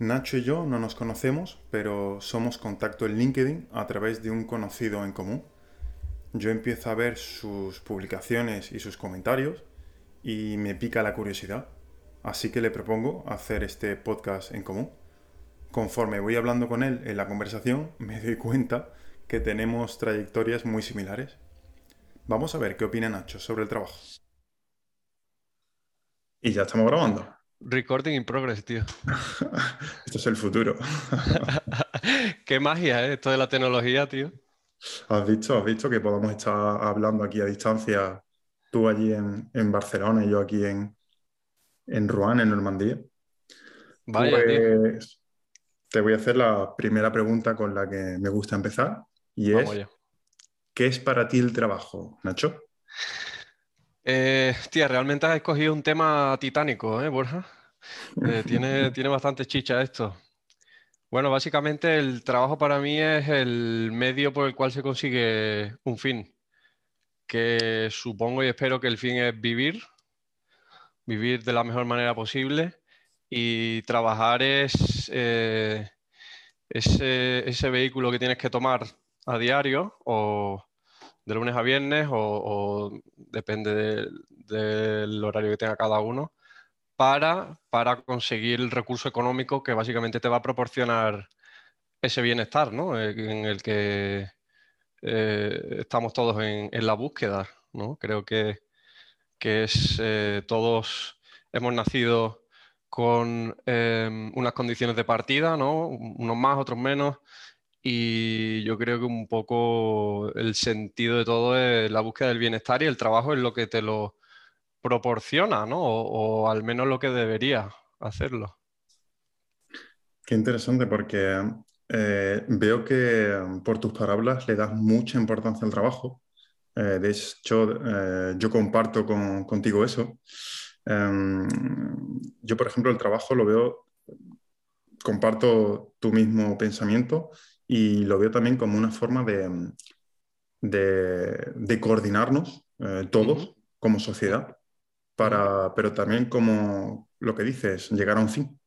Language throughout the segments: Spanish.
Nacho y yo no nos conocemos, pero somos contacto en LinkedIn a través de un conocido en común. Yo empiezo a ver sus publicaciones y sus comentarios y me pica la curiosidad, así que le propongo hacer este podcast en común. Conforme voy hablando con él en la conversación, me doy cuenta que tenemos trayectorias muy similares. Vamos a ver qué opina Nacho sobre el trabajo. Y ya estamos grabando. Recording in progress, tío. Esto es el futuro. Qué magia, ¿eh? Esto de la tecnología, tío. ¿Has visto que podemos estar hablando aquí a distancia? Tú allí en Barcelona y yo aquí en Rouen, en Normandía. Vaya, pues, tío. Te voy a hacer la primera pregunta con la que me gusta empezar. Y vamos es, ya. ¿Qué es para ti el trabajo, Nacho? Tía, realmente has escogido un tema titánico, Borja? Tiene bastante chicha esto. Bueno, básicamente el trabajo para mí es el medio por el cual se consigue un fin, que supongo y espero que el fin es vivir de la mejor manera posible, y trabajar es ese vehículo que tienes que tomar a diario o de lunes a viernes o depende del horario que tenga cada uno para conseguir el recurso económico que básicamente te va a proporcionar ese bienestar, ¿no? En el que estamos todos en la búsqueda, ¿no? Creo que es todos hemos nacido con unas condiciones de partida, ¿no? Unos más, otros menos. Y yo creo que un poco el sentido de todo es la búsqueda del bienestar, y el trabajo es lo que te lo proporciona, ¿no? O al menos lo que debería hacerlo. Qué interesante, porque veo que por tus palabras le das mucha importancia al trabajo. De hecho, yo comparto contigo eso. Yo, por ejemplo, el trabajo lo veo, comparto tu mismo pensamiento. Y lo veo también como una forma de coordinarnos todos uh-huh. como sociedad, pero también como lo que dices, llegar a un fin.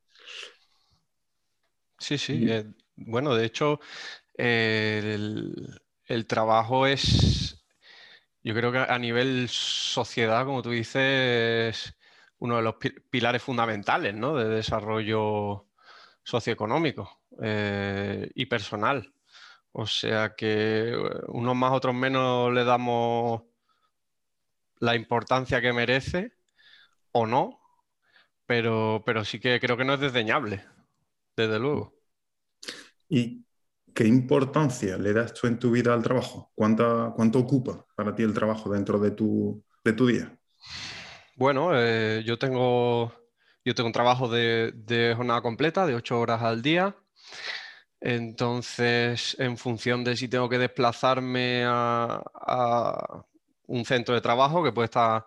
Sí. Bueno, de hecho, el trabajo es, yo creo que a nivel sociedad, como tú dices, es uno de los pilares fundamentales, ¿no? De desarrollo socioeconómico y personal. O sea que unos más, otros menos le damos la importancia que merece o no, pero sí que creo que no es desdeñable, desde luego. ¿Y qué importancia le das tú en tu vida al trabajo? ¿Cuánto ocupa para ti el trabajo dentro de tu día? Bueno, yo tengo un trabajo de jornada completa, de 8 horas al día. Entonces, en función de si tengo que desplazarme a un centro de trabajo, que puede estar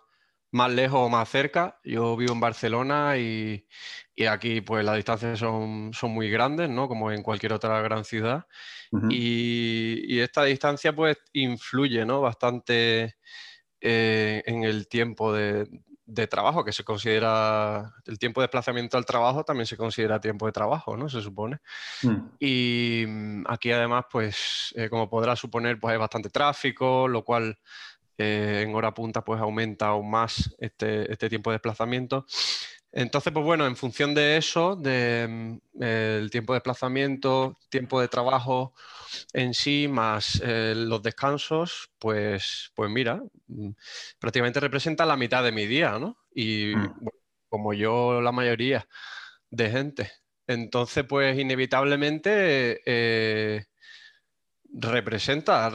más lejos o más cerca. Yo vivo en Barcelona y aquí pues las distancias son muy grandes, ¿no? Como en cualquier otra gran ciudad. Uh-huh. Y esta distancia pues influye, ¿no? Bastante en el tiempo de trabajo, que se considera el tiempo de desplazamiento al trabajo, también se considera tiempo de trabajo, ¿no? Se supone. Y aquí además, pues, como podrás suponer, pues hay bastante tráfico, lo cual en hora punta pues aumenta aún más este tiempo de desplazamiento. Entonces, pues bueno, en función de eso, el tiempo de desplazamiento, tiempo de trabajo en sí, más los descansos, pues mira, prácticamente representa la mitad de mi día, ¿no? Y bueno, como yo, la mayoría de gente. Entonces, pues inevitablemente representa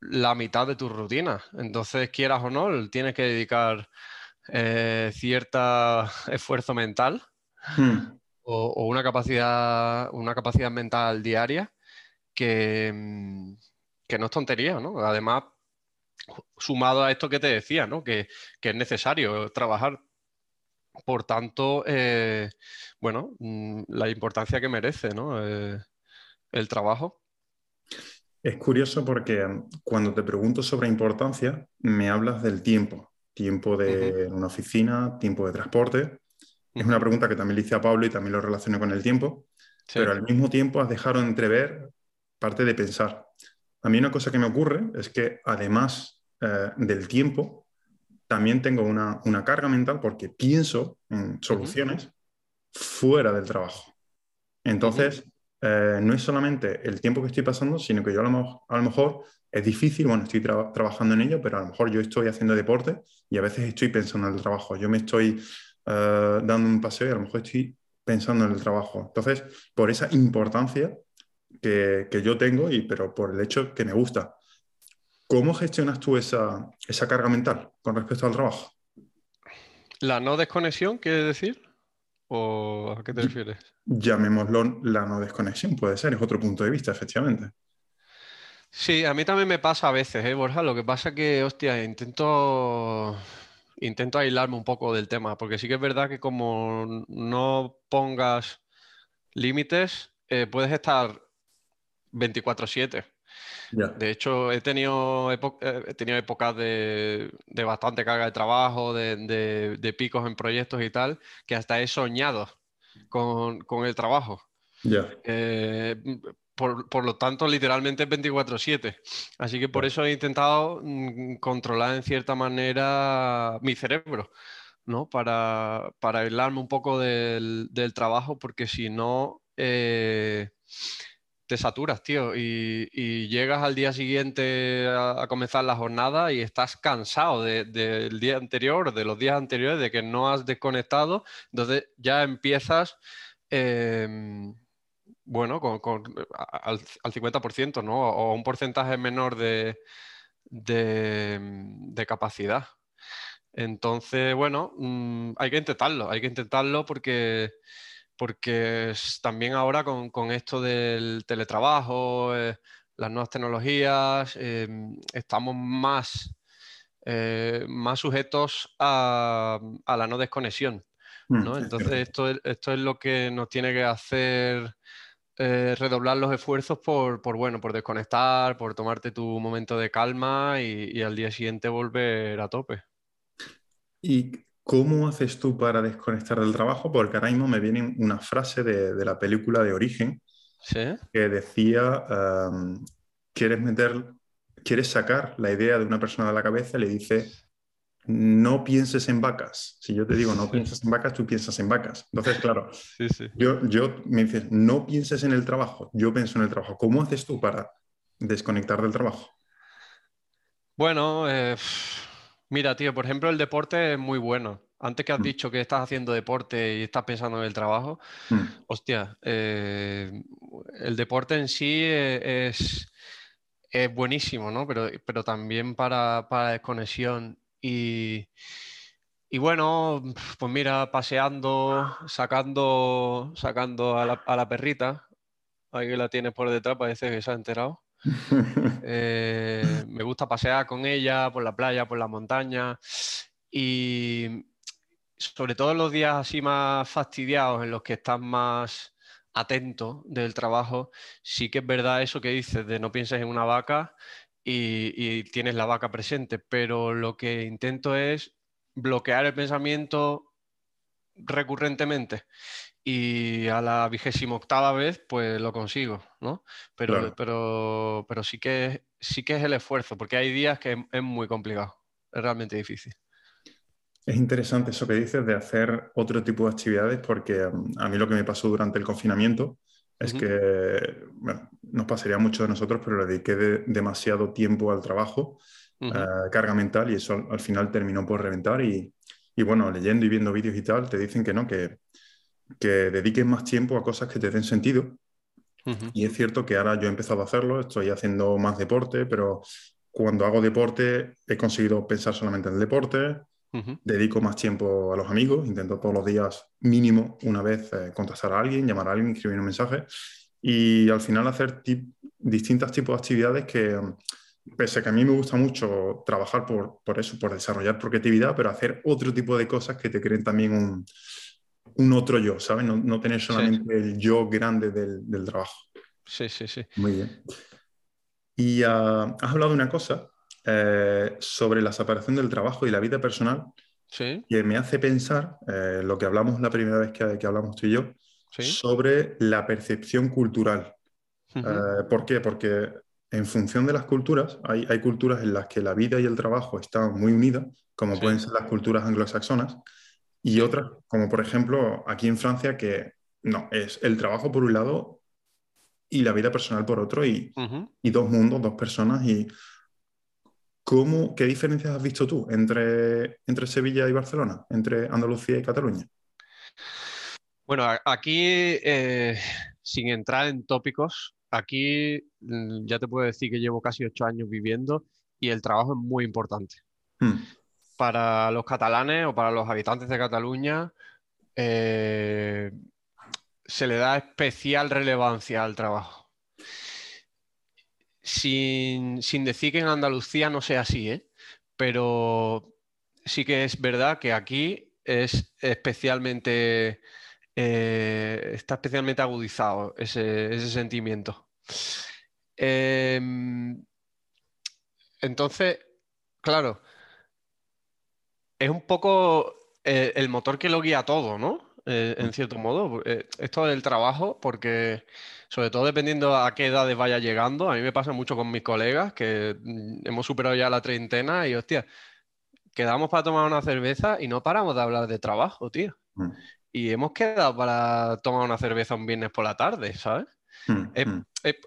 la mitad de tu rutina. Entonces, quieras o no, tienes que dedicar cierto esfuerzo mental o una capacidad mental diaria que no es tontería, ¿no? Además, sumado a esto que te decía, ¿no? Que es necesario trabajar. Por tanto, bueno, la importancia que merece, ¿no? El trabajo. Es curioso porque cuando te pregunto sobre importancia, me hablas del tiempo. Tiempo de una oficina, tiempo de transporte, Es una pregunta que también le hice a Pablo y también lo relacioné con el tiempo, sí. Pero al mismo tiempo has dejado entrever parte de pensar. A mí una cosa que me ocurre es que además del tiempo, también tengo una carga mental porque pienso en soluciones fuera del trabajo. Entonces, no es solamente el tiempo que estoy pasando, sino que yo a lo mejor es difícil, bueno, estoy trabajando en ello, pero a lo mejor yo estoy haciendo deporte y a veces estoy pensando en el trabajo. Yo me estoy dando un paseo y a lo mejor estoy pensando en el trabajo. Entonces, por esa importancia que yo tengo, pero por el hecho que me gusta. ¿Cómo gestionas tú esa carga mental con respecto al trabajo? ¿La no desconexión, quieres decir? ¿O a qué te refieres? Llamémoslo la no desconexión, puede ser, es otro punto de vista, efectivamente. Sí, a mí también me pasa a veces, Borja. Lo que pasa es que, hostia, intento aislarme un poco del tema, porque sí que es verdad que como no pongas límites, puedes estar 24/7. Yeah. De hecho, he tenido épocas de bastante carga de trabajo, de picos en proyectos y tal, que hasta he soñado con el trabajo. Yeah. Por lo tanto, literalmente es 24/7. Así que por eso he intentado controlar en cierta manera mi cerebro, ¿no? Para aislarme un poco del trabajo, porque si no... te saturas, tío, y llegas al día siguiente a comenzar la jornada y estás cansado del día anterior, de los días anteriores, de que no has desconectado. Entonces ya empiezas, bueno, al 50%, ¿no? O un porcentaje menor de capacidad. Entonces, bueno, hay que intentarlo porque también ahora con esto del teletrabajo, las nuevas tecnologías, estamos más sujetos a la no desconexión, ¿no? Entonces esto es lo que nos tiene que hacer redoblar los esfuerzos por desconectar, por tomarte tu momento de calma y al día siguiente volver a tope. Y... ¿cómo haces tú para desconectar del trabajo? Porque ahora mismo me viene una frase de la película de Origen, ¿sí? Que decía, ¿quieres sacar la idea de una persona de la cabeza? Le dice, no pienses en vacas. Si yo te digo, no pienses en vacas, tú piensas en vacas. Entonces, claro, sí, sí. Yo me dices, no pienses en el trabajo, yo pienso en el trabajo. ¿Cómo haces tú para desconectar del trabajo? Bueno, mira, tío, por ejemplo, el deporte es muy bueno. Antes que has dicho que estás haciendo deporte y estás pensando en el trabajo, hostia, el deporte en sí es buenísimo, ¿no? Pero también para desconexión. Y bueno, pues mira, paseando, sacando a la perrita. Ahí la tienes por detrás, parece que se ha enterado. Me gusta pasear con ella por la playa, por la montaña, y sobre todo en los días así más fastidiados, en los que estás más atento del trabajo, sí que es verdad eso que dices de no pienses en una vaca y tienes la vaca presente, pero lo que intento es bloquear el pensamiento recurrentemente. Y a la 28ª vez, pues lo consigo, ¿no? Pero, claro. pero sí que es el esfuerzo, porque hay días que es muy complicado, es realmente difícil. Es interesante eso que dices de hacer otro tipo de actividades, porque a mí lo que me pasó durante el confinamiento es que, bueno, nos pasaría mucho de nosotros, pero le dediqué demasiado tiempo al trabajo, carga mental, y eso al final terminó por reventar. Y bueno, leyendo y viendo vídeos y tal, te dicen que no, que dediques más tiempo a cosas que te den sentido. Y es cierto que ahora yo he empezado a hacerlo, estoy haciendo más deporte, pero cuando hago deporte he conseguido pensar solamente en el deporte, dedico más tiempo a los amigos, intento todos los días mínimo una vez contactar a alguien, llamar a alguien, escribir un mensaje, y al final hacer distintos tipos de actividades que, pese a que a mí me gusta mucho trabajar por eso, por desarrollar creatividad, pero hacer otro tipo de cosas que te creen también un otro yo, ¿sabes? No tener solamente el yo grande del trabajo. Sí, sí, sí. Muy bien. Y has hablado de una cosa sobre la separación del trabajo y la vida personal, ¿Sí? que me hace pensar, lo que hablamos la primera vez que hablamos tú y yo, ¿sí? sobre la percepción cultural. ¿Por qué? Porque en función de las culturas, hay culturas en las que la vida y el trabajo están muy unidas, como sí. pueden ser las culturas anglosajonas, y otras, como por ejemplo aquí en Francia, que no, es el trabajo por un lado y la vida personal por otro, y dos mundos, dos personas. Y ¿qué diferencias has visto tú entre Sevilla y Barcelona, entre Andalucía y Cataluña? Bueno, aquí, sin entrar en tópicos, aquí ya te puedo decir que llevo casi 8 años viviendo y el trabajo es muy importante. Para los catalanes o para los habitantes de Cataluña se le da especial relevancia al trabajo. Sin decir que en Andalucía no sea así, ¿eh? Pero sí que es verdad que aquí es especialmente, está especialmente agudizado ese sentimiento. Entonces, claro, es un poco el motor que lo guía todo, ¿no? En cierto modo, esto del trabajo, porque sobre todo dependiendo a qué edades vaya llegando, a mí me pasa mucho con mis colegas que hemos superado ya la treintena y hostia, quedamos para tomar una cerveza y no paramos de hablar de trabajo, tío. Y hemos quedado para tomar una cerveza un viernes por la tarde, ¿sabes? Es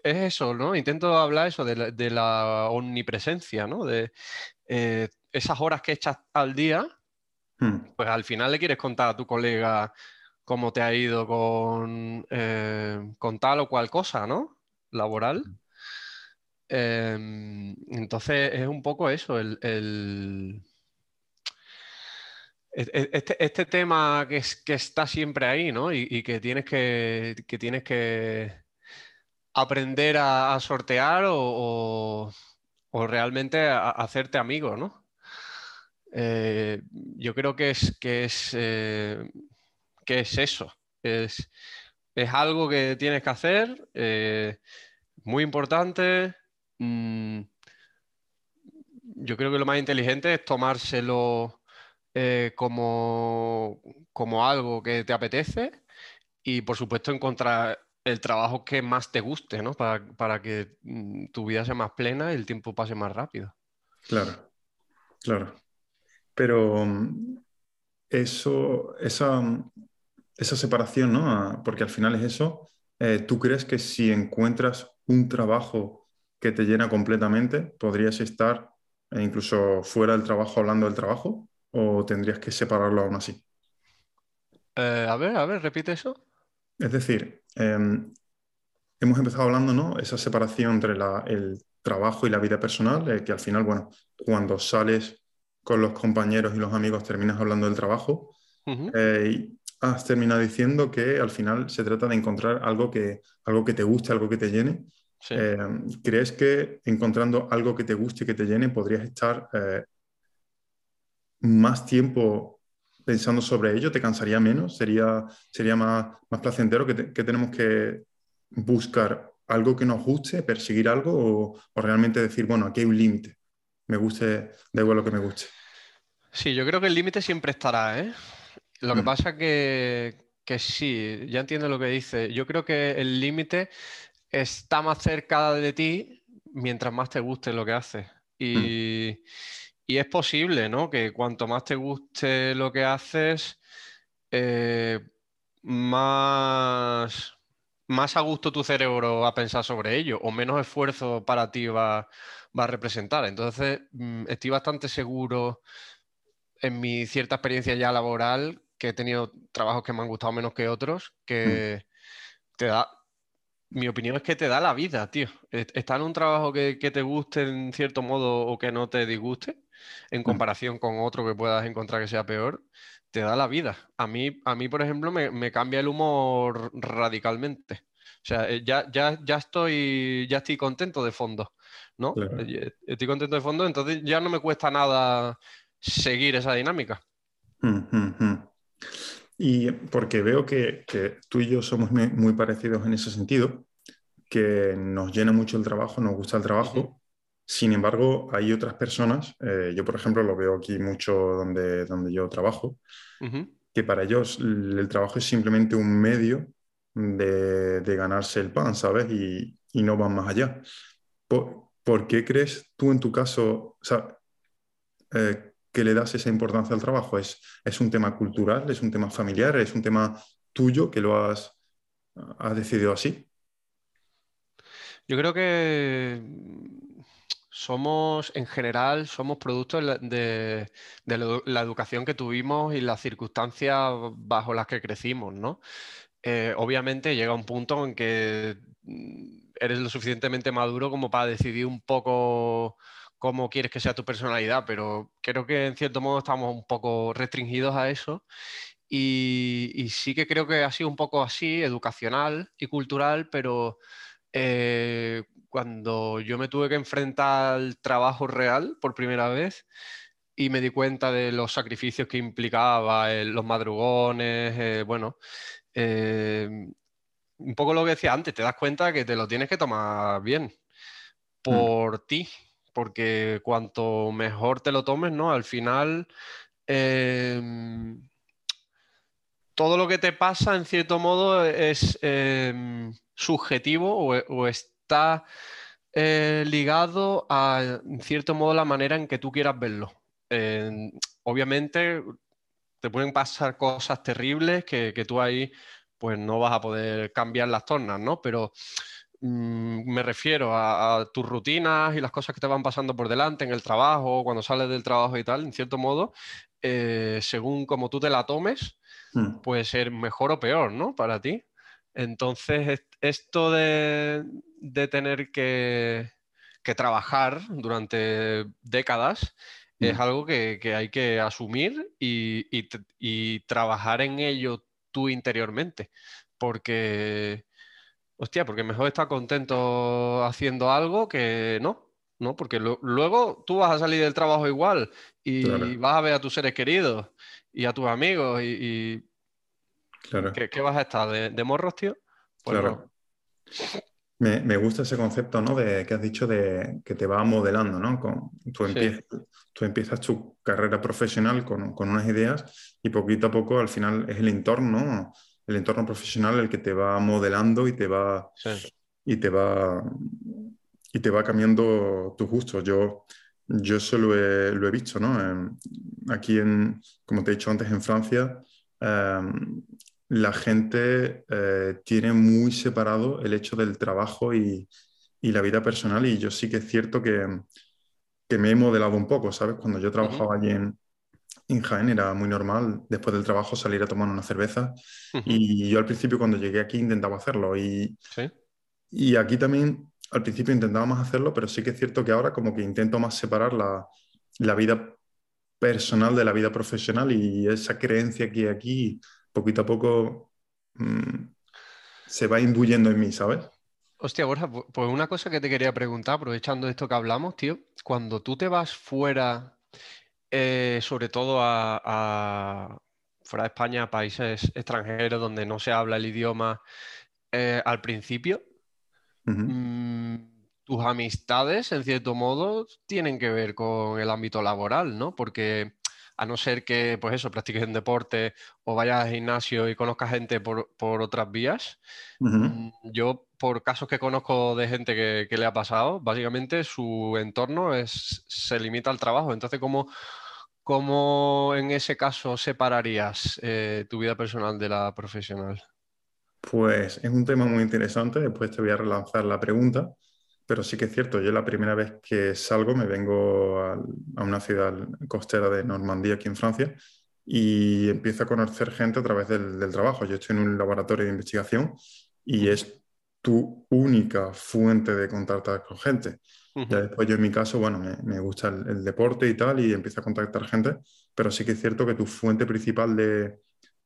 eso, ¿no? Intento hablar eso de la omnipresencia, ¿no? De esas horas que echas al día. Pues al final le quieres contar a tu colega cómo te ha ido con tal o cual cosa, ¿no? Laboral. Entonces es un poco eso. Este tema que está siempre ahí, ¿no? Y que tienes que aprender a sortear o realmente a hacerte amigo, ¿no? Yo creo que es eso, es algo que tienes que hacer, muy importante. Yo creo que lo más inteligente es tomárselo como algo que te apetece y por supuesto encontrar el trabajo que más te guste, ¿no? Para que tu vida sea más plena y el tiempo pase más rápido. Claro, claro. Pero esa separación, ¿no? Porque al final es eso. ¿Tú crees que si encuentras un trabajo que te llena completamente, podrías estar incluso fuera del trabajo hablando del trabajo? ¿O tendrías que separarlo aún así? A ver, repite eso. Es decir, hemos empezado hablando, ¿no? Esa separación entre el trabajo y la vida personal, que al final, bueno, cuando sales con los compañeros y los amigos terminas hablando del trabajo. Y has terminado diciendo que al final se trata de encontrar algo que te guste, algo que te llene. Sí. ¿Crees que encontrando algo que te guste y que te llene podrías estar más tiempo pensando sobre ello? ¿Te cansaría menos? ¿Sería más placentero? ¿Qué tenemos que buscar? ¿Algo que nos guste? ¿Perseguir algo? ¿O realmente decir, bueno, aquí hay un límite? Me guste, da igual lo que me guste. Sí, yo creo que el límite siempre estará, ¿eh? Lo que pasa que sí, ya entiendo lo que dices. Yo creo que el límite está más cerca de ti mientras más te guste lo que haces. Y es posible, ¿no? Que cuanto más te guste lo que haces, más a gusto tu cerebro a pensar sobre ello, o menos esfuerzo para ti va a representar. Entonces, estoy bastante seguro en mi cierta experiencia ya laboral, que he tenido trabajos que me han gustado menos que otros, que te da... Mi opinión es que te da la vida, tío. Estar en un trabajo que te guste en cierto modo o que no te disguste, en comparación con otro que puedas encontrar que sea peor, te da la vida. A mí por ejemplo, me cambia el humor radicalmente. O sea, ya estoy contento de fondo, ¿no? Claro. Estoy contento de fondo, entonces ya no me cuesta nada seguir esa dinámica. Y porque veo que tú y yo somos muy parecidos en ese sentido, que nos llena mucho el trabajo, nos gusta el trabajo, Sin embargo, hay otras personas, yo por ejemplo lo veo aquí mucho donde yo trabajo, uh-huh, que para ellos el trabajo es simplemente un medio de ganarse el pan, ¿sabes? Y no van más allá. ¿Por qué crees tú en tu caso, o sea, que le das esa importancia al trabajo? ¿Es un tema cultural? ¿Es un tema familiar? ¿Es un tema tuyo que lo has decidido así? Yo creo que... somos, en general, somos productos de la educación que tuvimos y las circunstancias bajo las que crecimos, ¿no? Obviamente llega un punto en que eres lo suficientemente maduro como para decidir un poco cómo quieres que sea tu personalidad, pero creo que en cierto modo estamos un poco restringidos a eso. Y sí que creo que ha sido un poco así, educacional y cultural, pero... cuando yo me tuve que enfrentar al trabajo real por primera vez y me di cuenta de los sacrificios que implicaba, los madrugones, un poco lo que decía antes, te das cuenta que te lo tienes que tomar bien por ti, porque cuanto mejor te lo tomes, ¿no? Al final... todo lo que te pasa, en cierto modo, es subjetivo o está ligado a, en cierto modo, la manera en que tú quieras verlo. Obviamente, te pueden pasar cosas terribles que tú ahí pues, no vas a poder cambiar las tornas, ¿no? Pero me refiero a tus rutinas y las cosas que te van pasando por delante en el trabajo, cuando sales del trabajo y tal, en cierto modo, según como tú te la tomes, puede ser mejor o peor, ¿no? Para ti. Entonces, esto de tener que trabajar durante décadas es algo que hay que asumir y trabajar en ello tú interiormente. Porque, hostia, porque mejor estar contento haciendo algo que no, porque luego tú vas a salir del trabajo igual y claro, vas a ver a tus seres queridos y a tus amigos y... Claro. ¿Qué vas a estar? ¿De morros, tío? Pues claro. No. Me gusta ese concepto, ¿no? De que has dicho de que te va modelando, ¿no? Tú empiezas tu carrera profesional con unas ideas y poquito a poco al final es el entorno, ¿no? El entorno profesional el que te va modelando y te va cambiando tus gustos. Yo eso lo he visto, ¿no? Aquí como te he dicho antes, en Francia, la gente tiene muy separado el hecho del trabajo y la vida personal, y yo sí que es cierto que me he modelado un poco, ¿sabes? Cuando yo trabajaba allí en Jaén era muy normal después del trabajo salir a tomar una cerveza, y yo al principio cuando llegué aquí intentaba hacerlo y aquí también al principio intentaba más hacerlo, pero sí que es cierto que ahora como que intento más separar la vida personal de la vida profesional, y esa creencia que aquí poquito a poco se va imbuyendo en mí, ¿sabes? Hostia, Borja, pues una cosa que te quería preguntar, aprovechando esto que hablamos, tío, cuando tú te vas fuera, sobre todo fuera de España, a países extranjeros donde no se habla el idioma, al principio, tus amistades, en cierto modo, tienen que ver con el ámbito laboral, ¿no? Porque... a no ser que, pues eso, practiques en deporte o vayas al gimnasio y conozcas gente por otras vías. Yo, por casos que conozco de gente que le ha pasado, básicamente su entorno se limita al trabajo. Entonces, ¿cómo en ese caso separarías tu vida personal de la profesional? Pues es un tema muy interesante. Después te voy a relanzar la pregunta. Pero sí que es cierto, yo la primera vez que salgo me vengo a una ciudad costera de Normandía, aquí en Francia, y empiezo a conocer gente a través del trabajo. Yo estoy en un laboratorio de investigación y es tu única fuente de contactar con gente. Ya después yo en mi caso, bueno, me gusta el deporte y tal, y empiezo a contactar gente, pero sí que es cierto que tu fuente principal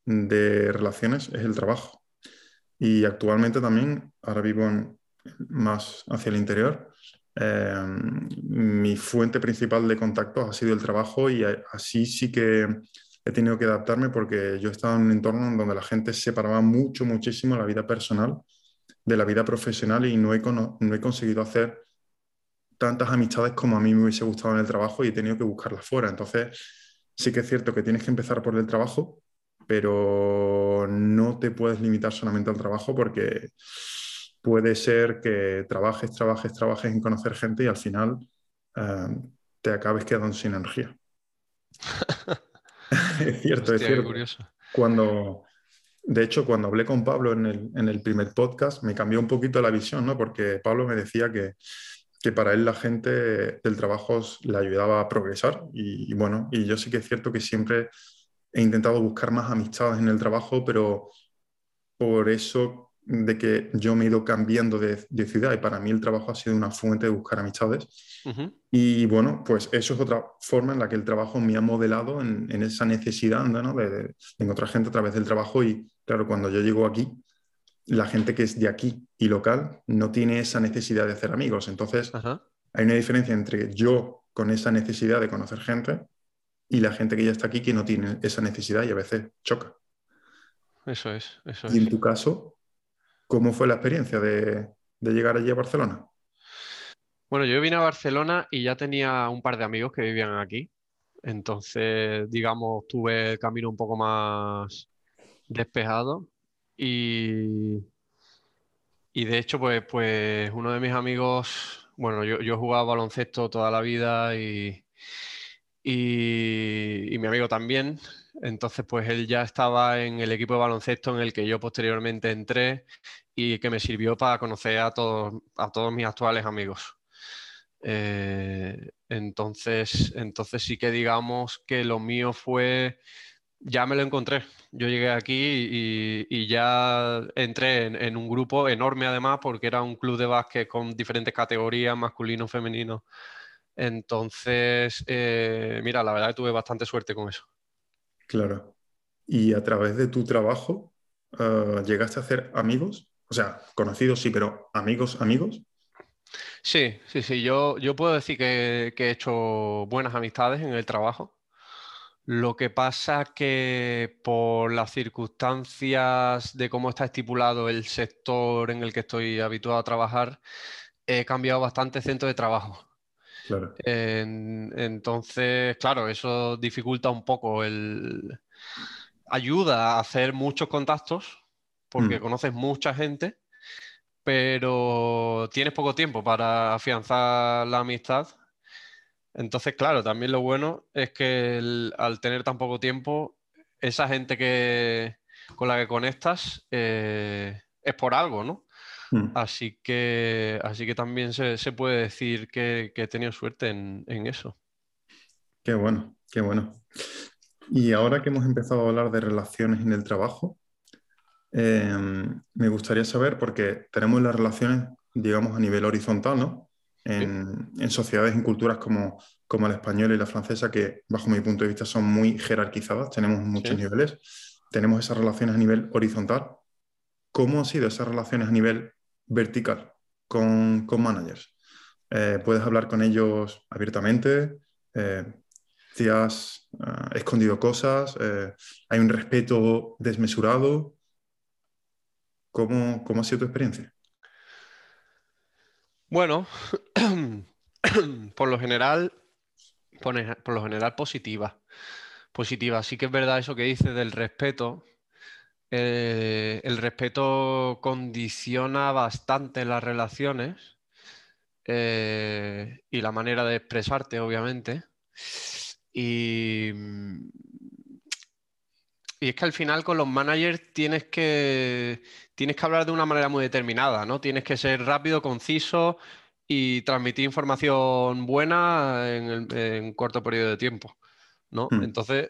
de relaciones es el trabajo. Y actualmente también, ahora vivo más hacia el interior, mi fuente principal de contactos ha sido el trabajo, y así sí que he tenido que adaptarme, porque yo estaba en un entorno donde la gente separaba muchísimo la vida personal de la vida profesional, y no he conseguido hacer tantas amistades como a mí me hubiese gustado en el trabajo y he tenido que buscarlas fuera. Entonces sí que es cierto que tienes que empezar por el trabajo, pero no te puedes limitar solamente al trabajo, porque puede ser que trabajes en conocer gente y al final te acabes quedando sin energía. Es cierto. Hostia, es cierto. Qué curioso. De hecho, cuando hablé con Pablo en el primer podcast, me cambió un poquito la visión, ¿no? Porque Pablo me decía que para él la gente del trabajo le ayudaba a progresar y yo sí que es cierto que siempre he intentado buscar más amistades en el trabajo, pero por eso de que yo me he ido cambiando de ciudad y para mí el trabajo ha sido una fuente de buscar amistades. Uh-huh. Y bueno, pues eso es otra forma en la que el trabajo me ha modelado en esa necesidad, ¿no? de encontrar gente a través del trabajo. Y claro, cuando yo llego aquí, la gente que es de aquí y local no tiene esa necesidad de hacer amigos. Entonces, uh-huh, hay una diferencia entre yo con esa necesidad de conocer gente y la gente que ya está aquí que no tiene esa necesidad y a veces choca. Eso es. Y en tu caso, ¿cómo fue la experiencia de llegar allí a Barcelona? Bueno, yo vine a Barcelona y ya tenía un par de amigos que vivían aquí. Entonces, digamos, tuve el camino un poco más despejado y de hecho, pues uno de mis amigos... Bueno, yo jugaba baloncesto toda la vida y mi amigo también. Entonces, pues él ya estaba en el equipo de baloncesto en el que yo posteriormente entré y que me sirvió para conocer a todos mis actuales amigos. Entonces sí que digamos que lo mío fue... Ya me lo encontré. Yo llegué aquí y ya entré en un grupo enorme, además, porque era un club de básquet con diferentes categorías, masculino, femenino. Entonces, mira, la verdad que tuve bastante suerte con eso. Claro. ¿Y a través de tu trabajo llegaste a hacer amigos? O sea, conocidos sí, pero ¿amigos? Sí. Yo puedo decir que he hecho buenas amistades en el trabajo. Lo que pasa que por las circunstancias de cómo está estipulado el sector en el que estoy habituado a trabajar, he cambiado bastante centro de trabajo. Claro. Entonces, claro, eso dificulta un poco ayuda a hacer muchos contactos porque conoces mucha gente, pero tienes poco tiempo para afianzar la amistad. Entonces, claro, también lo bueno es que al tener tan poco tiempo, esa gente con la que conectas es por algo, ¿no? Así que también se puede decir que he tenido suerte en eso. Qué bueno. Y ahora que hemos empezado a hablar de relaciones en el trabajo, me gustaría saber, porque tenemos las relaciones, digamos, a nivel horizontal, ¿no? En sociedades y culturas como la española y la francesa, que bajo mi punto de vista son muy jerarquizadas, tenemos muchos niveles, tenemos esas relaciones a nivel horizontal. ¿Cómo han sido esas relaciones a nivel vertical con managers? ¿Puedes hablar con ellos abiertamente? ¿Te has escondido cosas? ¿Hay un respeto desmesurado? ¿Cómo ha sido tu experiencia? Bueno, por lo general positiva. Sí que es verdad eso que dices del respeto. El respeto condiciona bastante las relaciones y la manera de expresarte, obviamente. Y es que al final con los managers tienes que hablar de una manera muy determinada, ¿no? Tienes que ser rápido, conciso y transmitir información buena en corto periodo de tiempo, ¿no? Entonces...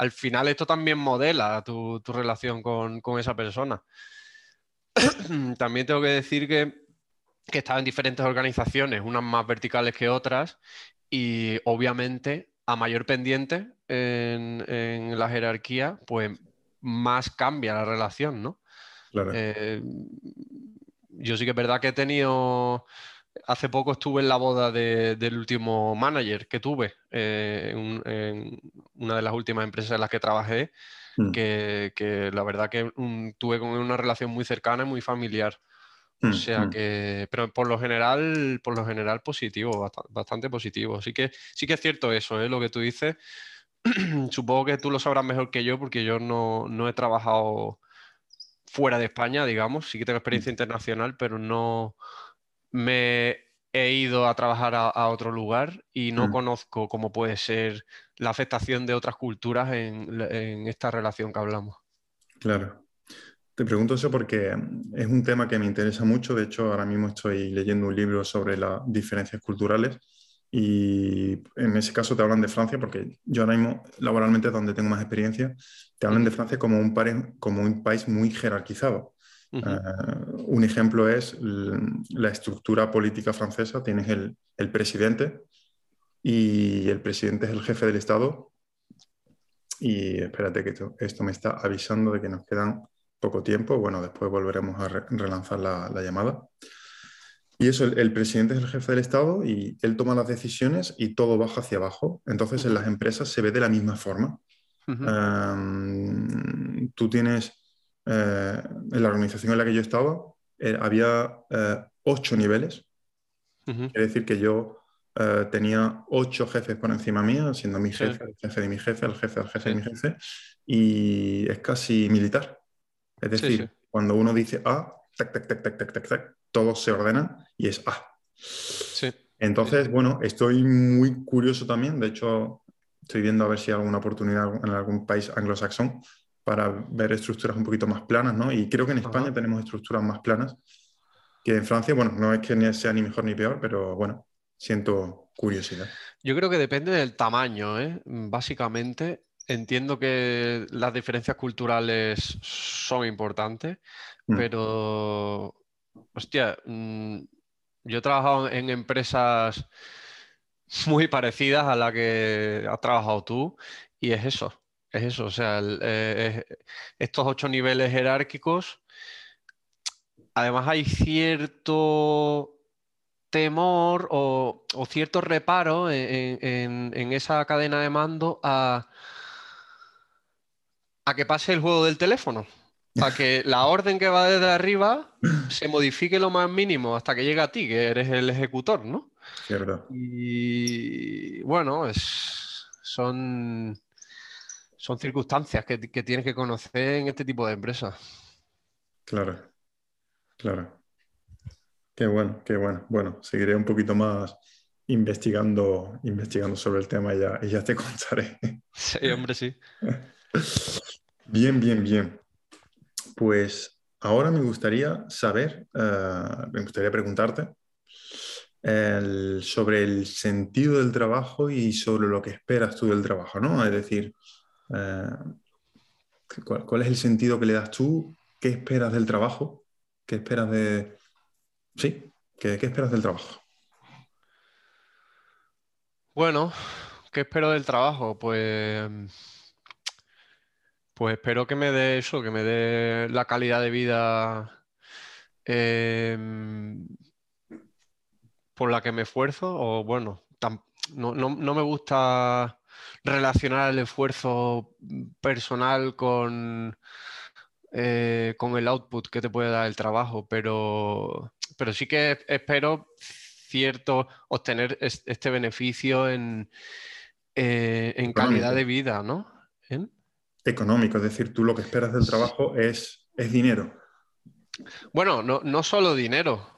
al final esto también modela tu relación con esa persona. También tengo que decir que he estado en diferentes organizaciones, unas más verticales que otras, y obviamente a mayor pendiente en la jerarquía, pues más cambia la relación, ¿no? Claro. Yo sí que es verdad que he tenido... Hace poco estuve en la boda del último manager que tuve en una de las últimas empresas en las que trabajé, que la verdad que tuve con él una relación muy cercana y muy familiar. O sea que, pero por lo general positivo, bastante positivo. Así que sí que es cierto eso, ¿eh? Lo que tú dices. Supongo que tú lo sabrás mejor que yo, porque yo no he trabajado fuera de España, digamos. Sí que tengo experiencia internacional, pero no me he ido a trabajar a otro lugar y no conozco cómo puede ser la afectación de otras culturas en esta relación que hablamos. Claro. Te pregunto eso porque es un tema que me interesa mucho. De hecho, ahora mismo estoy leyendo un libro sobre las diferencias culturales y en ese caso te hablan de Francia, porque yo ahora mismo laboralmente es donde tengo más experiencia. Te hablan de Francia como un país muy jerarquizado. Un ejemplo es la estructura política francesa. Tienes el presidente, y el presidente es el jefe del Estado. Y espérate que esto me está avisando de que nos quedan poco tiempo. Bueno, después volveremos a relanzar la llamada. Y eso, el presidente es el jefe del Estado y él toma las decisiones y todo baja hacia abajo. Entonces, en las empresas se ve de la misma forma. Tú tienes... en la organización en la que yo estaba había 8 niveles. Quiere decir que yo tenía 8 jefes por encima mía, siendo mi jefe, el jefe de mi jefe, el jefe del jefe de mi jefe. Y es casi militar. Es decir, cuando uno dice A, tac, tac, tac, tac, tac, tac, tac, todo se ordena y es A. Entonces, bueno, estoy muy curioso también. De hecho, estoy viendo a ver si hay alguna oportunidad en algún país anglosaxón para ver estructuras un poquito más planas, ¿no? Y creo que en España tenemos estructuras más planas que en Francia. Bueno, no es que sea ni mejor ni peor, pero bueno, siento curiosidad. Yo creo que depende del tamaño, ¿eh? Básicamente, entiendo que las diferencias culturales son importantes, pero... Hostia, yo he trabajado en empresas muy parecidas a la que has trabajado tú y es eso. Es eso, o sea, estos 8 niveles jerárquicos, además hay cierto temor o cierto reparo en esa cadena de mando a que pase el juego del teléfono, a que la orden que va desde arriba se modifique lo más mínimo hasta que llegue a ti, que eres el ejecutor, ¿no? Cierto. Y bueno, son circunstancias que tienes que conocer en este tipo de empresas. Claro, claro. Qué bueno, qué bueno. Bueno, seguiré un poquito más investigando sobre el tema y ya te contaré. Sí, hombre, sí. Bien, bien, bien. Pues ahora me gustaría saber, preguntarte sobre el sentido del trabajo y sobre lo que esperas tú del trabajo, ¿no? Es decir... ¿Cuál es el sentido que le das tú? ¿Qué esperas del trabajo? ¿Qué esperas de...? Sí, ¿qué esperas del trabajo? Bueno, ¿qué espero del trabajo? Pues espero que me dé eso, que me dé la calidad de vida por la que me esfuerzo. O bueno, no me gusta... relacionar el esfuerzo personal con el output que te puede dar el trabajo, pero sí que espero obtener este beneficio en calidad de vida, ¿no? Económico, es decir, tú lo que esperas del trabajo es dinero. Bueno, no solo dinero,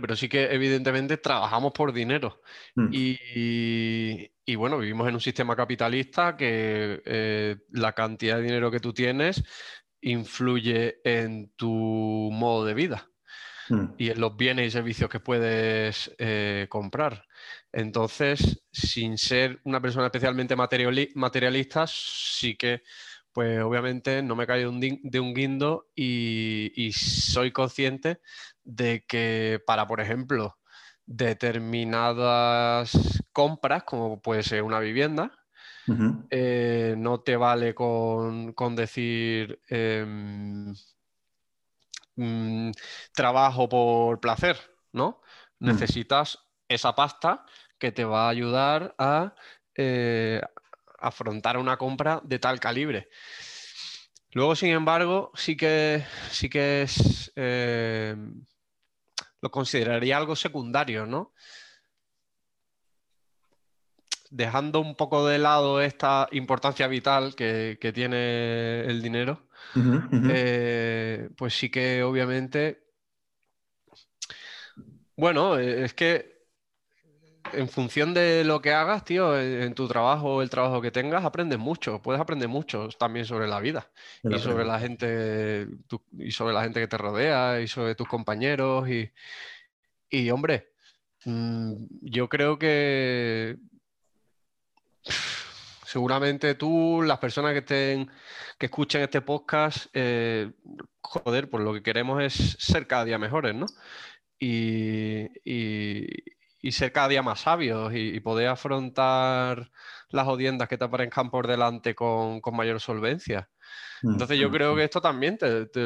pero sí que evidentemente trabajamos por dinero. Y bueno, vivimos en un sistema capitalista que la cantidad de dinero que tú tienes influye en tu modo de vida y en los bienes y servicios que puedes comprar. Entonces, sin ser una persona especialmente materialista, sí que... pues obviamente no me caigo de un guindo y soy consciente de que para, por ejemplo, determinadas compras, como puede ser una vivienda, no te vale con decir trabajo por placer, ¿no? Necesitas esa pasta que te va a ayudar a... afrontar una compra de tal calibre. Luego, sin embargo, sí que es lo consideraría algo secundario, ¿no? Dejando un poco de lado esta importancia vital que tiene el dinero, pues sí que obviamente... Bueno, es que en función de lo que hagas, tío, en tu trabajo, el trabajo que tengas, aprendes mucho. Puedes aprender mucho también sobre la vida y sobre la gente, que te rodea y sobre tus compañeros. Y hombre, yo creo que seguramente tú, las personas que escuchen este podcast, joder, pues lo que queremos es ser cada día mejores, ¿no? Y ser cada día más sabios y poder afrontar las hodiendas que te aparezcan por delante con mayor solvencia. Entonces yo creo que esto también,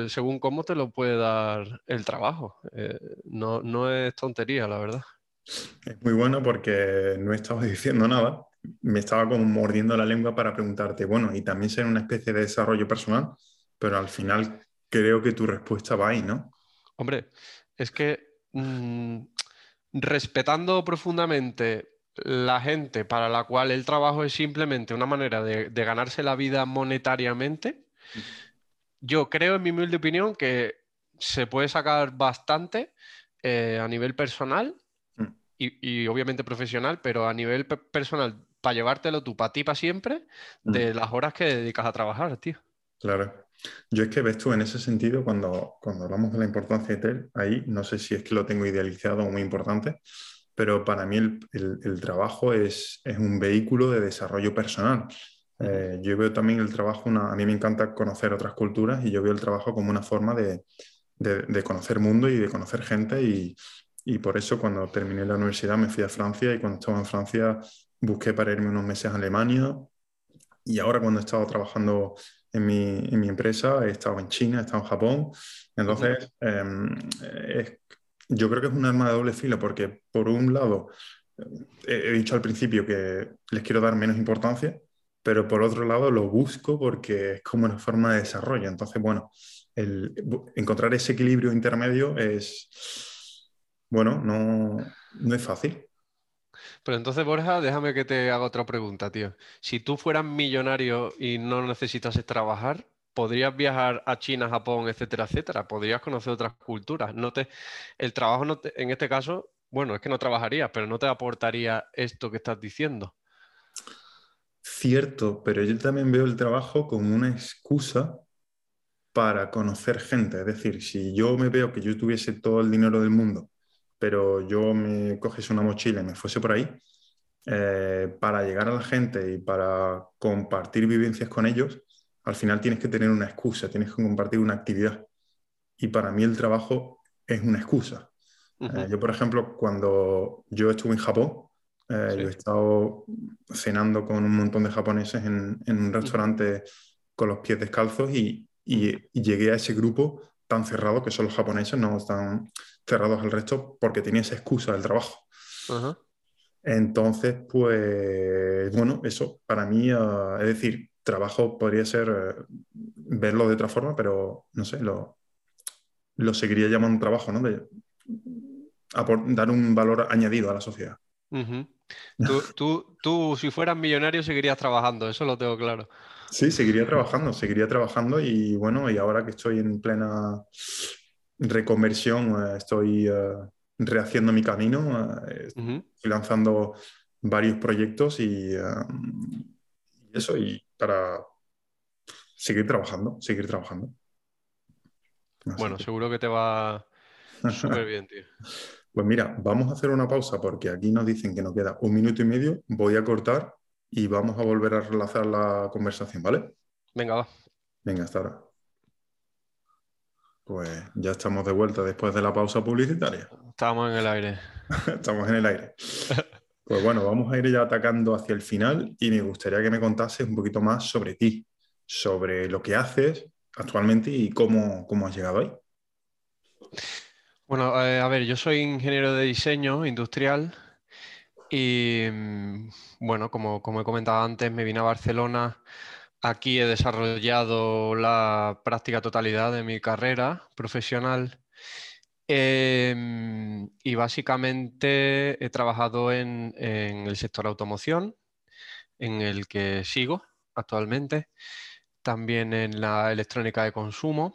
según cómo te lo puede dar el trabajo. No es tontería, la verdad. Es muy bueno porque no estabas diciendo nada. Me estaba como mordiendo la lengua para preguntarte, bueno, y también ser una especie de desarrollo personal, pero al final creo que tu respuesta va ahí, ¿no? Hombre, es que... respetando profundamente la gente para la cual el trabajo es simplemente una manera de ganarse la vida monetariamente, yo creo, en mi humilde opinión, que se puede sacar bastante a nivel personal y obviamente profesional, pero a nivel personal, para llevártelo tú, para ti, para siempre, de las horas que dedicas a trabajar, tío. Claro. Yo es que ves tú en ese sentido, cuando hablamos de la importancia de TEL, ahí no sé si es que lo tengo idealizado o muy importante, pero para mí el trabajo es un vehículo de desarrollo personal. Yo veo también el trabajo, a mí me encanta conocer otras culturas y yo veo el trabajo como una forma de conocer mundo y de conocer gente y por eso cuando terminé la universidad me fui a Francia y cuando estaba en Francia busqué para irme unos meses a Alemania y ahora cuando he estado trabajando... En mi empresa, he estado en China, he estado en Japón. Entonces, yo creo que es un arma de doble filo porque, por un lado, he dicho al principio que les quiero dar menos importancia, pero por otro lado lo busco porque es como una forma de desarrollo. Entonces, bueno, encontrar ese equilibrio intermedio es... Bueno, no es fácil. Pero entonces, Borja, déjame que te haga otra pregunta, tío. Si tú fueras millonario y no necesitases trabajar, ¿podrías viajar a China, Japón, etcétera, etcétera? ¿Podrías conocer otras culturas? El trabajo, en este caso, bueno, es que no trabajarías, pero no te aportaría esto que estás diciendo. Cierto, pero yo también veo el trabajo como una excusa para conocer gente. Es decir, si yo me veo que yo tuviese todo el dinero del mundo pero yo me cogiese una mochila y me fuese por ahí, para llegar a la gente y para compartir vivencias con ellos, al final tienes que tener una excusa, tienes que compartir una actividad. Y para mí el trabajo es una excusa. Yo, por ejemplo, cuando yo estuve en Japón, yo he estado cenando con un montón de japoneses en un restaurante con los pies descalzos y llegué a ese grupo tan cerrado, que son los japoneses, no están... cerrados al resto porque tenía esa excusa del trabajo. Entonces, pues bueno, eso para mí, es decir, trabajo podría ser verlo de otra forma, pero no sé, lo seguiría llamando trabajo, ¿no? De dar un valor añadido a la sociedad. Tú, si fueras millonario, seguirías trabajando, eso lo tengo claro. Sí, seguiría trabajando y bueno, y ahora que estoy en plena... reconversión, estoy rehaciendo mi camino, estoy lanzando varios proyectos y para seguir trabajando. Así bueno, que... seguro que te va súper bien, tío. Pues mira, vamos a hacer una pausa porque aquí nos dicen que nos queda 1 minuto y medio, voy a cortar y vamos a volver a relanzar la conversación, ¿vale? Venga, va. Venga, hasta ahora. Pues ya estamos de vuelta después de la pausa publicitaria. Estamos en el aire. Pues bueno, vamos a ir ya atacando hacia el final y me gustaría que me contases un poquito más sobre ti, sobre lo que haces actualmente y cómo has llegado ahí. Bueno, a ver, yo soy ingeniero de diseño industrial y, bueno, como he comentado antes, me vine a Barcelona. Aquí he desarrollado la práctica totalidad de mi carrera profesional Y básicamente he trabajado en el sector automoción, en el que sigo actualmente, también en la electrónica de consumo,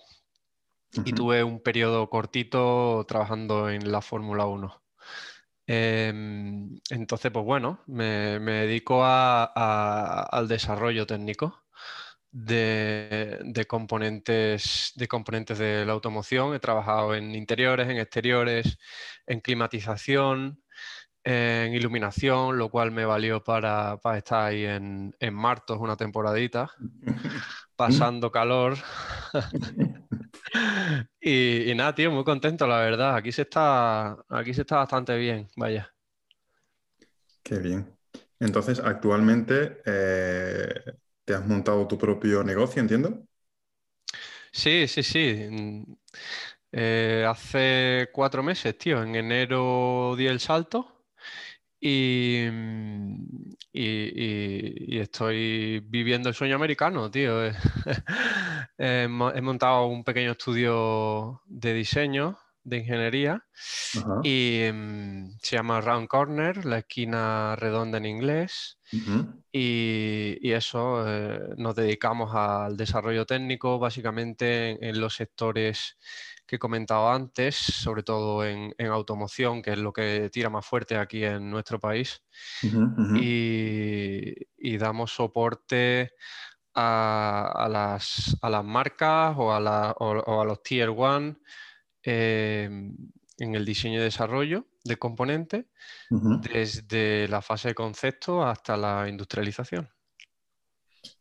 y tuve un periodo cortito trabajando en la Fórmula 1. Entonces, pues bueno, me dedico al desarrollo técnico de componentes de la automoción. He trabajado en interiores, en exteriores, en climatización, en iluminación, lo cual me valió para estar ahí en Martos una temporadita, pasando calor. Y nada, tío, muy contento, la verdad. Aquí se está bastante bien, vaya. Qué bien. Entonces, actualmente te has montado tu propio negocio, ¿entiendo? Sí. Hace 4 meses, tío. En enero di el salto y estoy viviendo el sueño americano, tío. He montado un pequeño estudio de diseño, de ingeniería, y se llama Round Corner, la esquina redonda en inglés, y eso, nos dedicamos al desarrollo técnico, básicamente en los sectores que he comentado antes, sobre todo en automoción, que es lo que tira más fuerte aquí en nuestro país, y damos soporte a las marcas o a los Tier 1 en el diseño y desarrollo de componentes, desde la fase de concepto hasta la industrialización.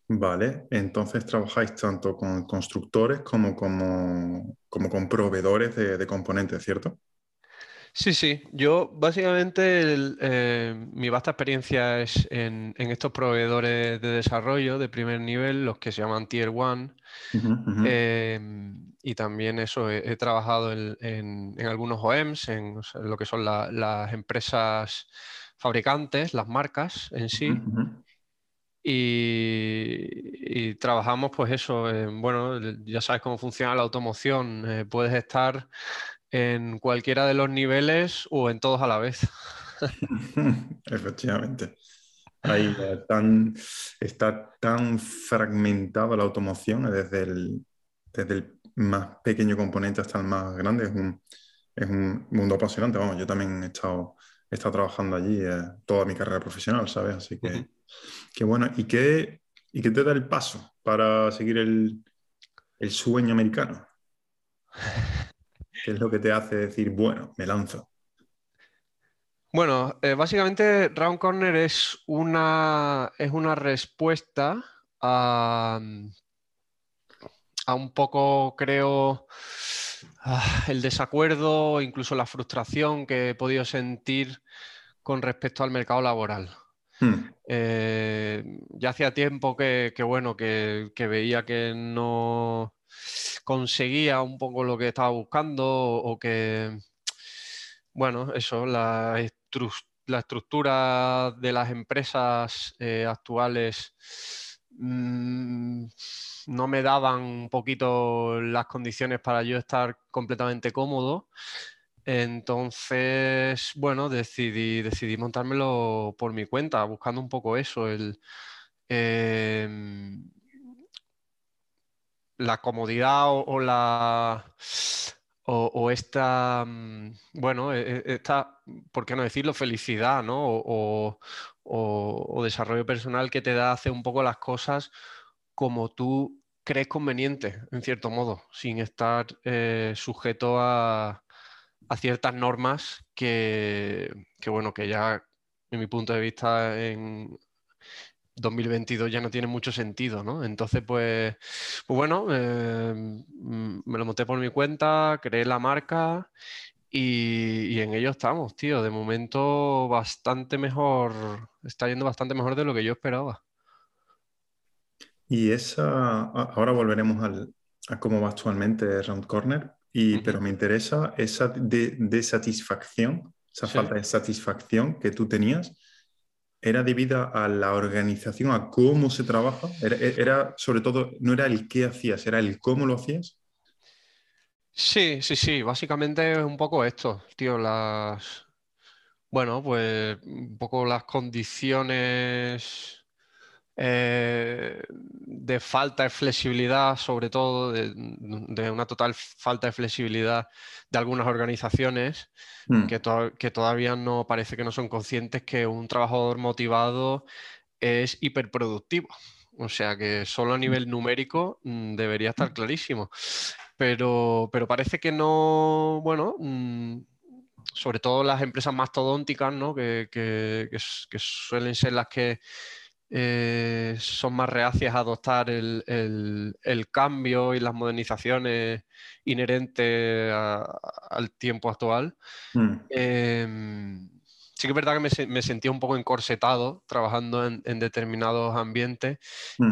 Vale, entonces trabajáis tanto con constructores como con proveedores de componentes, ¿cierto? Sí. Yo básicamente mi vasta experiencia es en estos proveedores de desarrollo de primer nivel, los que se llaman Tier 1, y también eso, he trabajado en algunos OEMs, en lo que son las empresas fabricantes, las marcas en sí. Y trabajamos, pues eso, bueno, ya sabes cómo funciona la automoción, puedes estar en cualquiera de los niveles o en todos a la vez. Efectivamente. Ahí está tan fragmentada la automoción, desde el más pequeño componente hasta el más grande. Es un mundo apasionante. Vamos, yo también he estado trabajando allí toda mi carrera profesional, ¿sabes? Así que, qué bueno. ¿Y qué te da el paso para seguir el sueño americano? ¿Qué es lo que te hace decir, bueno, me lanzo? Bueno, básicamente Round Corner es una respuesta a un poco, creo, el desacuerdo, incluso la frustración que he podido sentir con respecto al mercado laboral. Ya hacía tiempo que veía que no conseguía un poco lo que estaba buscando, o que, bueno, eso, la estructura de las empresas actuales no me daban un poquito las condiciones para yo estar completamente cómodo. Entonces, bueno, decidí montármelo por mi cuenta, buscando un poco eso, la comodidad o esta, bueno, esta, ¿por qué no decirlo? Felicidad, ¿no? O desarrollo personal que te da hacer un poco las cosas como tú crees conveniente, en cierto modo, sin estar sujeto a ciertas normas que, bueno, que ya, en mi punto de vista, en 2022 ya no tiene mucho sentido, ¿no? Entonces, pues bueno, me lo monté por mi cuenta, creé la marca y en ello estamos, tío. De momento bastante mejor, está yendo bastante mejor de lo que yo esperaba. Y ahora volveremos a cómo va actualmente Round Corner, pero me interesa esa de satisfacción, esa falta de satisfacción que tú tenías. ¿Era debida a la organización, a cómo se trabaja? Sobre todo, no era el qué hacías, era el cómo lo hacías. Sí, básicamente es un poco esto, tío, bueno, pues un poco las condiciones de falta de flexibilidad, sobre todo de una total falta de flexibilidad de algunas organizaciones que todavía no parece que no son conscientes que un trabajador motivado es hiperproductivo. O sea que solo a nivel numérico debería estar clarísimo. Pero parece que no, bueno, sobre todo las empresas mastodónticas, ¿no? que suelen ser las que son más reacias a adoptar el cambio y las modernizaciones inherentes al tiempo actual. Sí que es verdad que me sentía un poco encorsetado trabajando en determinados ambientes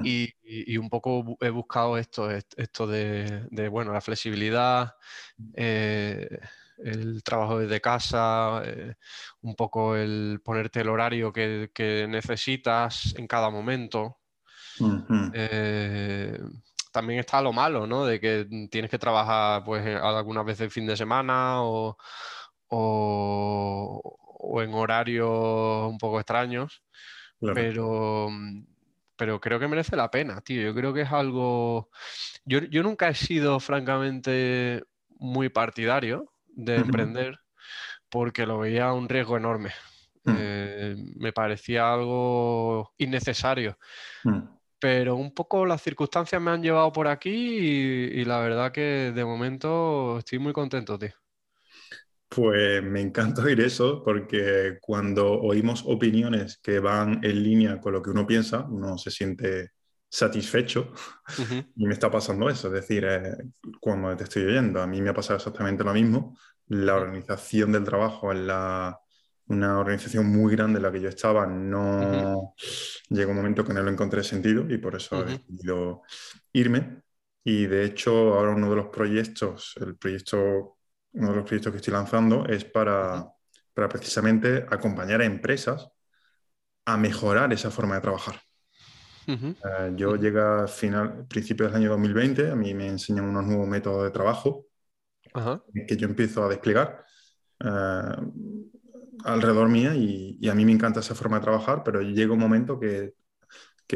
y un poco he buscado esto de bueno, la flexibilidad, el trabajo desde casa, un poco el ponerte el horario que necesitas en cada momento. También está lo malo, ¿no? De que tienes que trabajar pues algunas veces el fin de semana o en horarios un poco extraños, claro. Pero creo que merece la pena, tío. Yo creo que es algo... Yo nunca he sido, francamente, muy partidario de emprender porque lo veía un riesgo enorme. Me parecía algo innecesario. Pero un poco las circunstancias me han llevado por aquí y la verdad que de momento estoy muy contento, tío. Pues me encanta oír eso, porque cuando oímos opiniones que van en línea con lo que uno piensa, uno se siente satisfecho. Y me está pasando eso, es decir, cuando te estoy oyendo, a mí me ha pasado exactamente lo mismo. La organización del trabajo en una organización muy grande en la que yo estaba, no llegó un momento que no lo encontré sentido y por eso he decidido irme. Y de hecho ahora uno de los proyectos que estoy lanzando es para precisamente acompañar a empresas a mejorar esa forma de trabajar. Yo llegué a principios del año 2020, a mí me enseñan unos nuevos métodos de trabajo que yo empiezo a desplegar alrededor mía y a mí me encanta esa forma de trabajar, pero llega un momento que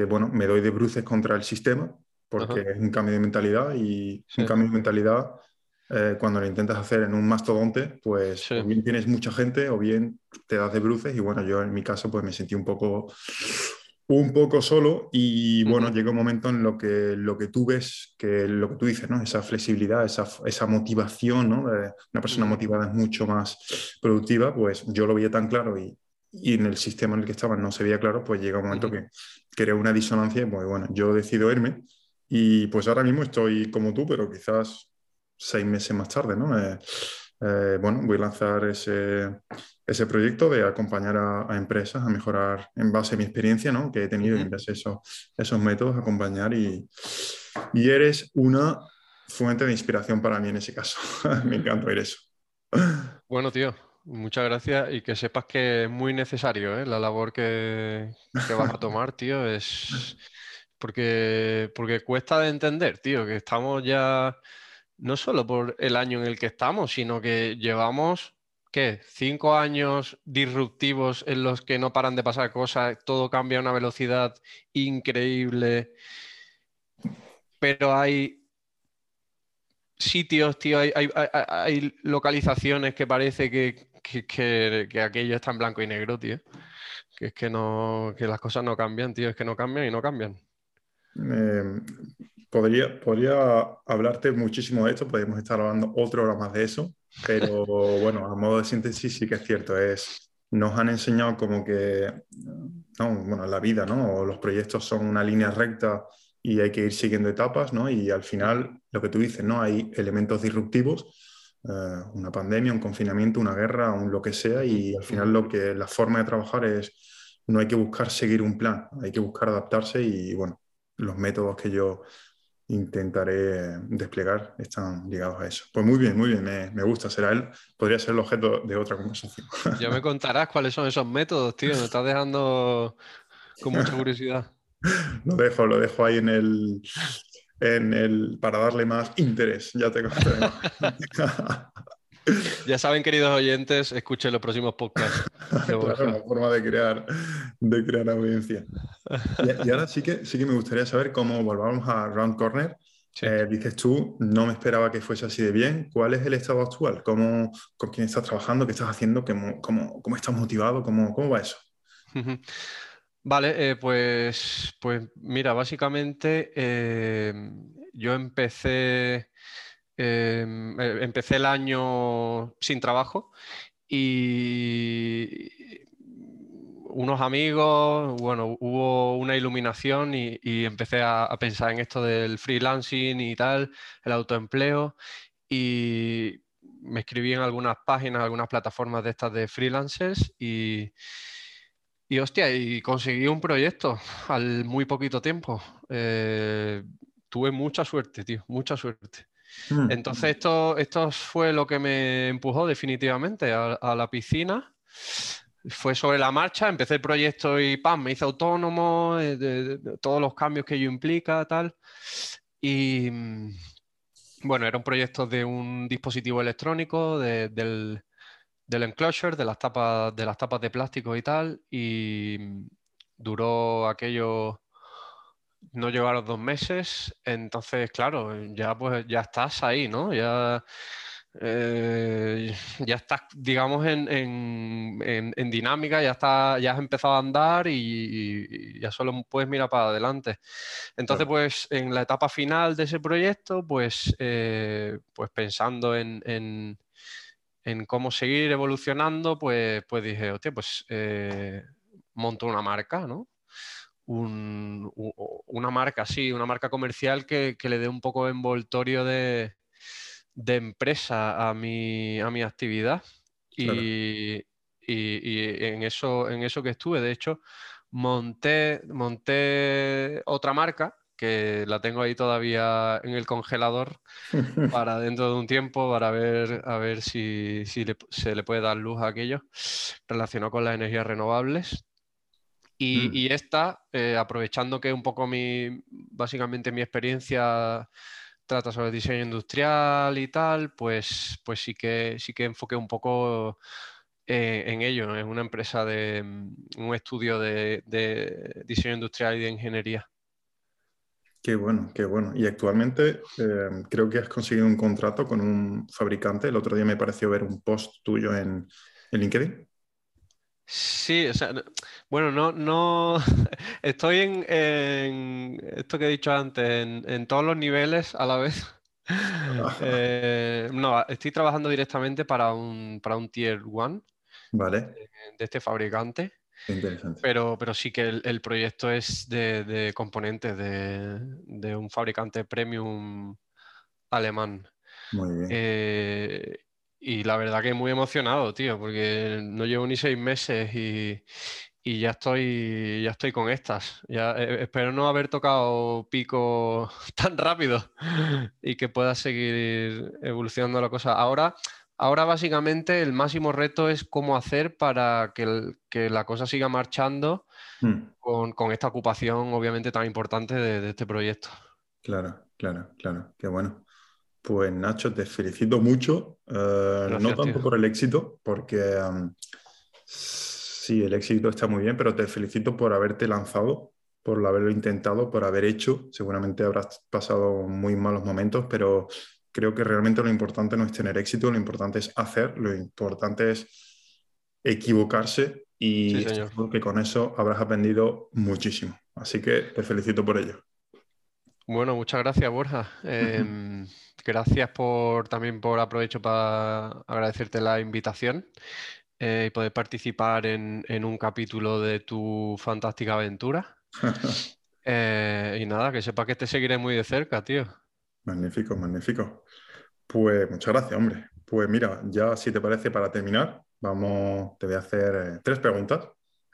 bueno, me doy de bruces contra el sistema porque es un cambio de mentalidad y un cambio de mentalidad... cuando lo intentas hacer en un mastodonte, pues o bien tienes mucha gente o bien te das de bruces. Y bueno, yo en mi caso pues me sentí un poco solo y bueno, llega un momento en lo que tú ves, que lo que tú dices, ¿no? Esa flexibilidad, esa motivación, ¿no? Una persona motivada es mucho más productiva, pues yo lo veía tan claro y en el sistema en el que estaba no se veía claro, pues llega un momento que crea una disonancia y pues bueno, yo decido irme y pues ahora mismo estoy como tú, pero quizás... 6 meses más tarde, ¿no? Bueno, voy a lanzar ese proyecto de acompañar a empresas a mejorar en base a mi experiencia, ¿no? Que he tenido en base a esos métodos, acompañar y eres una fuente de inspiración para mí en ese caso. Me encanta oír eso. Bueno, tío, muchas gracias y que sepas que es muy necesario, ¿eh? La labor que vas a tomar, tío, es... Porque cuesta de entender, tío, que estamos ya... No solo por el año en el que estamos, sino que llevamos, ¿qué? 5 años disruptivos en los que no paran de pasar cosas, todo cambia a una velocidad increíble, pero hay sitios, tío, hay localizaciones que parece que aquello está en blanco y negro, tío. Que es que no, que las cosas no cambian, tío, es que no cambian y no cambian. Podría hablarte muchísimo de esto, podríamos estar hablando otra hora más de eso, pero bueno, a modo de síntesis sí que es cierto, nos han enseñado como que no, bueno, la vida, ¿no? O los proyectos son una línea recta y hay que ir siguiendo etapas, ¿no? Y al final, lo que tú dices, ¿no? Hay elementos disruptivos, una pandemia, un confinamiento, una guerra, lo que sea, y al final la forma de trabajar es, no hay que buscar seguir un plan, hay que buscar adaptarse y bueno, los métodos que yo intentaré desplegar están ligados a eso. Pues muy bien, me gusta. Podría ser el objeto de otra conversación. Ya me contarás cuáles son esos métodos, tío. Me estás dejando con mucha curiosidad. Lo dejo ahí para darle más interés. Ya te contaré. Ya saben, queridos oyentes, escuchen los próximos podcasts. Claro, una forma de crear audiencia. Y ahora sí que me gustaría saber cómo volvamos a Round Corner. Sí. Dices tú, no me esperaba que fuese así de bien. ¿Cuál es el estado actual? ¿Cómo, con quién estás trabajando? ¿Qué estás haciendo? ¿Cómo estás motivado? ¿Cómo va eso? Vale, pues mira, básicamente yo empecé el año sin trabajo y unos amigos, bueno, hubo una iluminación y empecé a pensar en esto del freelancing y tal, el autoempleo, y me escribí en algunas páginas, algunas plataformas de estas de freelancers y hostia, y conseguí un proyecto al muy poquito tiempo. Tuve mucha suerte, tío, mucha suerte. Entonces esto fue lo que me empujó definitivamente a la piscina. Fue sobre la marcha, empecé el proyecto y ¡pam!, me hice autónomo, todos los cambios que ello implica, tal. Y bueno, era un proyecto de un dispositivo electrónico, del enclosure, de las tapas de plástico y tal, y duró aquello... No llegaron 2 meses, entonces, claro, ya estás ahí, ¿no? Ya estás, digamos, en dinámica, ya has empezado a andar y ya solo puedes mirar para adelante. Entonces, claro, pues, en la etapa final de ese proyecto, pues pensando en cómo seguir evolucionando, pues dije, hostia, monto una marca, ¿no? Una marca, sí, una marca comercial que le dé un poco de envoltorio de empresa a mi actividad. Claro. Y en eso que estuve. De hecho, monté otra marca que la tengo ahí todavía en el congelador para dentro de un tiempo, para ver si se le puede dar luz a aquello relacionado con las energías renovables. Y esta, aprovechando que un poco básicamente mi experiencia trata sobre diseño industrial y tal, pues sí que enfoqué un poco en ello. Es una empresa un estudio de diseño industrial y de ingeniería. Qué bueno, qué bueno. Y actualmente creo que has conseguido un contrato con un fabricante. El otro día me pareció ver un post tuyo en LinkedIn. Sí, o sea, bueno, no estoy en esto que he dicho antes, en todos los niveles a la vez. No, estoy trabajando directamente para un Tier 1, vale, de este fabricante. Interesante. Pero sí que el proyecto es de componentes de un fabricante premium alemán. Muy bien. Y la verdad que muy emocionado, tío, porque no llevo ni 6 meses y ya estoy con estas. Ya, espero no haber tocado pico tan rápido y que pueda seguir evolucionando la cosa. Ahora básicamente el máximo reto es cómo hacer para que la cosa siga marchando con esta ocupación obviamente tan importante de este proyecto. Claro, claro, claro. Qué bueno. Pues Nacho, te felicito mucho. Gracias, no tanto, tío, por el éxito, porque sí, el éxito está muy bien, pero te felicito por haberte lanzado, por haberlo intentado, por haber hecho. Seguramente habrás pasado muy malos momentos, pero creo que realmente lo importante no es tener éxito, lo importante es hacer, lo importante es equivocarse y creo que con eso habrás aprendido muchísimo. Así que te felicito por ello. Bueno, muchas gracias, Borja. Gracias también aprovecho para agradecerte la invitación y poder participar en un capítulo de tu fantástica aventura. Y nada, que sepas que te seguiré muy de cerca, tío. Magnífico, magnífico. Pues muchas gracias, hombre. Pues mira, ya si te parece, para terminar, te voy a hacer 3 preguntas.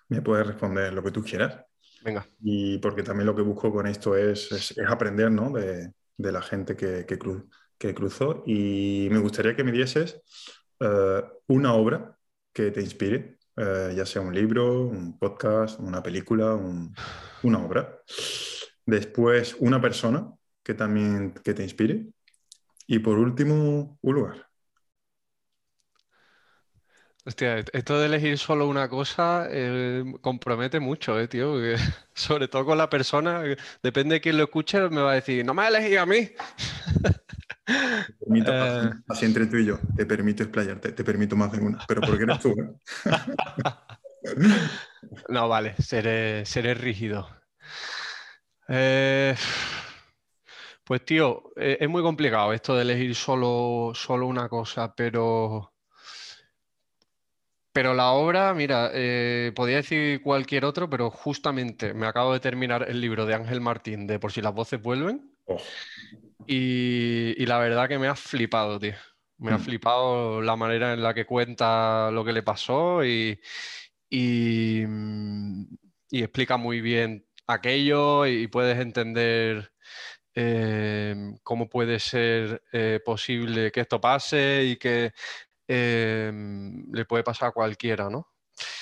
Me puedes responder lo que tú quieras. Venga. Y porque también lo que busco con esto es aprender, ¿no?, de la gente que cruzó. Y me gustaría que me dieses una obra que te inspire, ya sea un libro, un podcast, una película, una obra. Después, una persona que también que te inspire. Y por último, un lugar. Hostia, esto de elegir solo una cosa compromete mucho, tío. Sobre todo con la persona. Depende de quién lo escuche, me va a decir, no me has elegido a mí. Te permito, así entre tú y yo, te permito explayarte, te permito más de una, pero porque eres tú, No, vale, seré rígido. Pues tío, es muy complicado esto de elegir solo una cosa, pero la obra, mira, podía decir cualquier otro, pero justamente me acabo de terminar el libro de Ángel Martín de Por si las voces vuelven. Oh. Y la verdad que me ha flipado, tío. Me ha flipado la manera en la que cuenta lo que le pasó y explica muy bien aquello y puedes entender cómo puede ser posible que esto pase y que... le puede pasar a cualquiera, ¿no?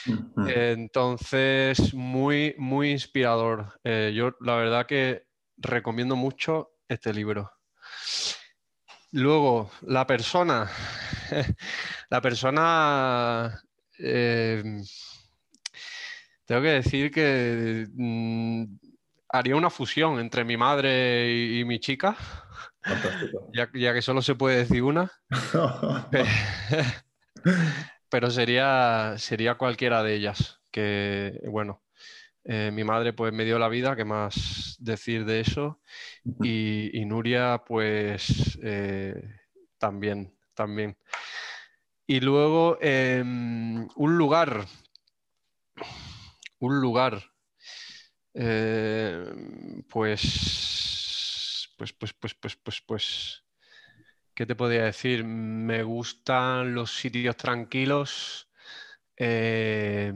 Uh-huh. Entonces, muy, muy inspirador. Yo la verdad que recomiendo mucho este libro. Luego, la persona. La persona... tengo que decir que haría una fusión entre mi madre y mi chica. Ya que solo se puede decir una. Pero sería cualquiera de ellas. Que bueno, mi madre pues me dio la vida, ¿qué más decir de eso? Y Nuria pues también. Y luego un lugar pues, ¿qué te podría decir? Me gustan los sitios tranquilos. Voy a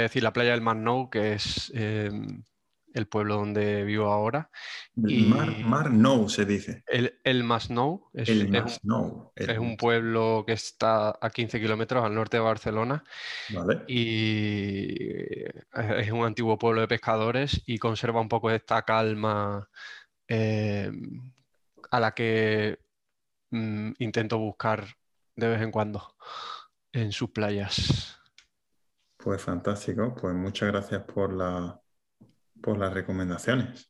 decir la playa del Masnou, que es el pueblo donde vivo ahora. Masnou se dice. El Masnou. Es un pueblo que está a 15 kilómetros al norte de Barcelona. Vale. Y es un antiguo pueblo de pescadores y conserva un poco esta calma a la que intento buscar de vez en cuando en sus playas. Pues fantástico, pues muchas gracias por las recomendaciones.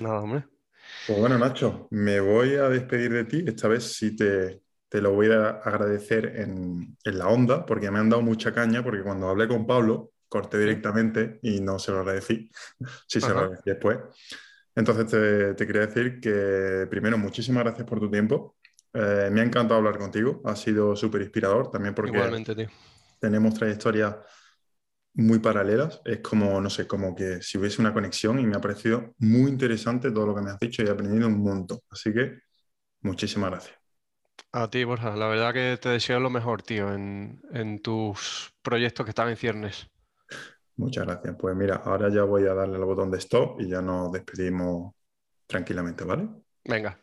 Nada, hombre. Pues bueno, Nacho, me voy a despedir de ti. Esta vez sí te lo voy a agradecer en la onda, porque me han dado mucha caña, porque cuando hablé con Pablo, corté directamente y no se lo agradecí. Sí, se lo agradecí después. Entonces te quería decir que primero muchísimas gracias por tu tiempo, me ha encantado hablar contigo, ha sido súper inspirador también porque igualmente, tío, tenemos trayectorias muy paralelas, es como, no sé, como que si hubiese una conexión y me ha parecido muy interesante todo lo que me has dicho y he aprendido un montón, así que muchísimas gracias. A ti, Borja, la verdad que te deseo lo mejor, tío, en tus proyectos que están en ciernes. Muchas gracias. Pues mira, ahora ya voy a darle al botón de stop y ya nos despedimos tranquilamente, ¿vale? Venga.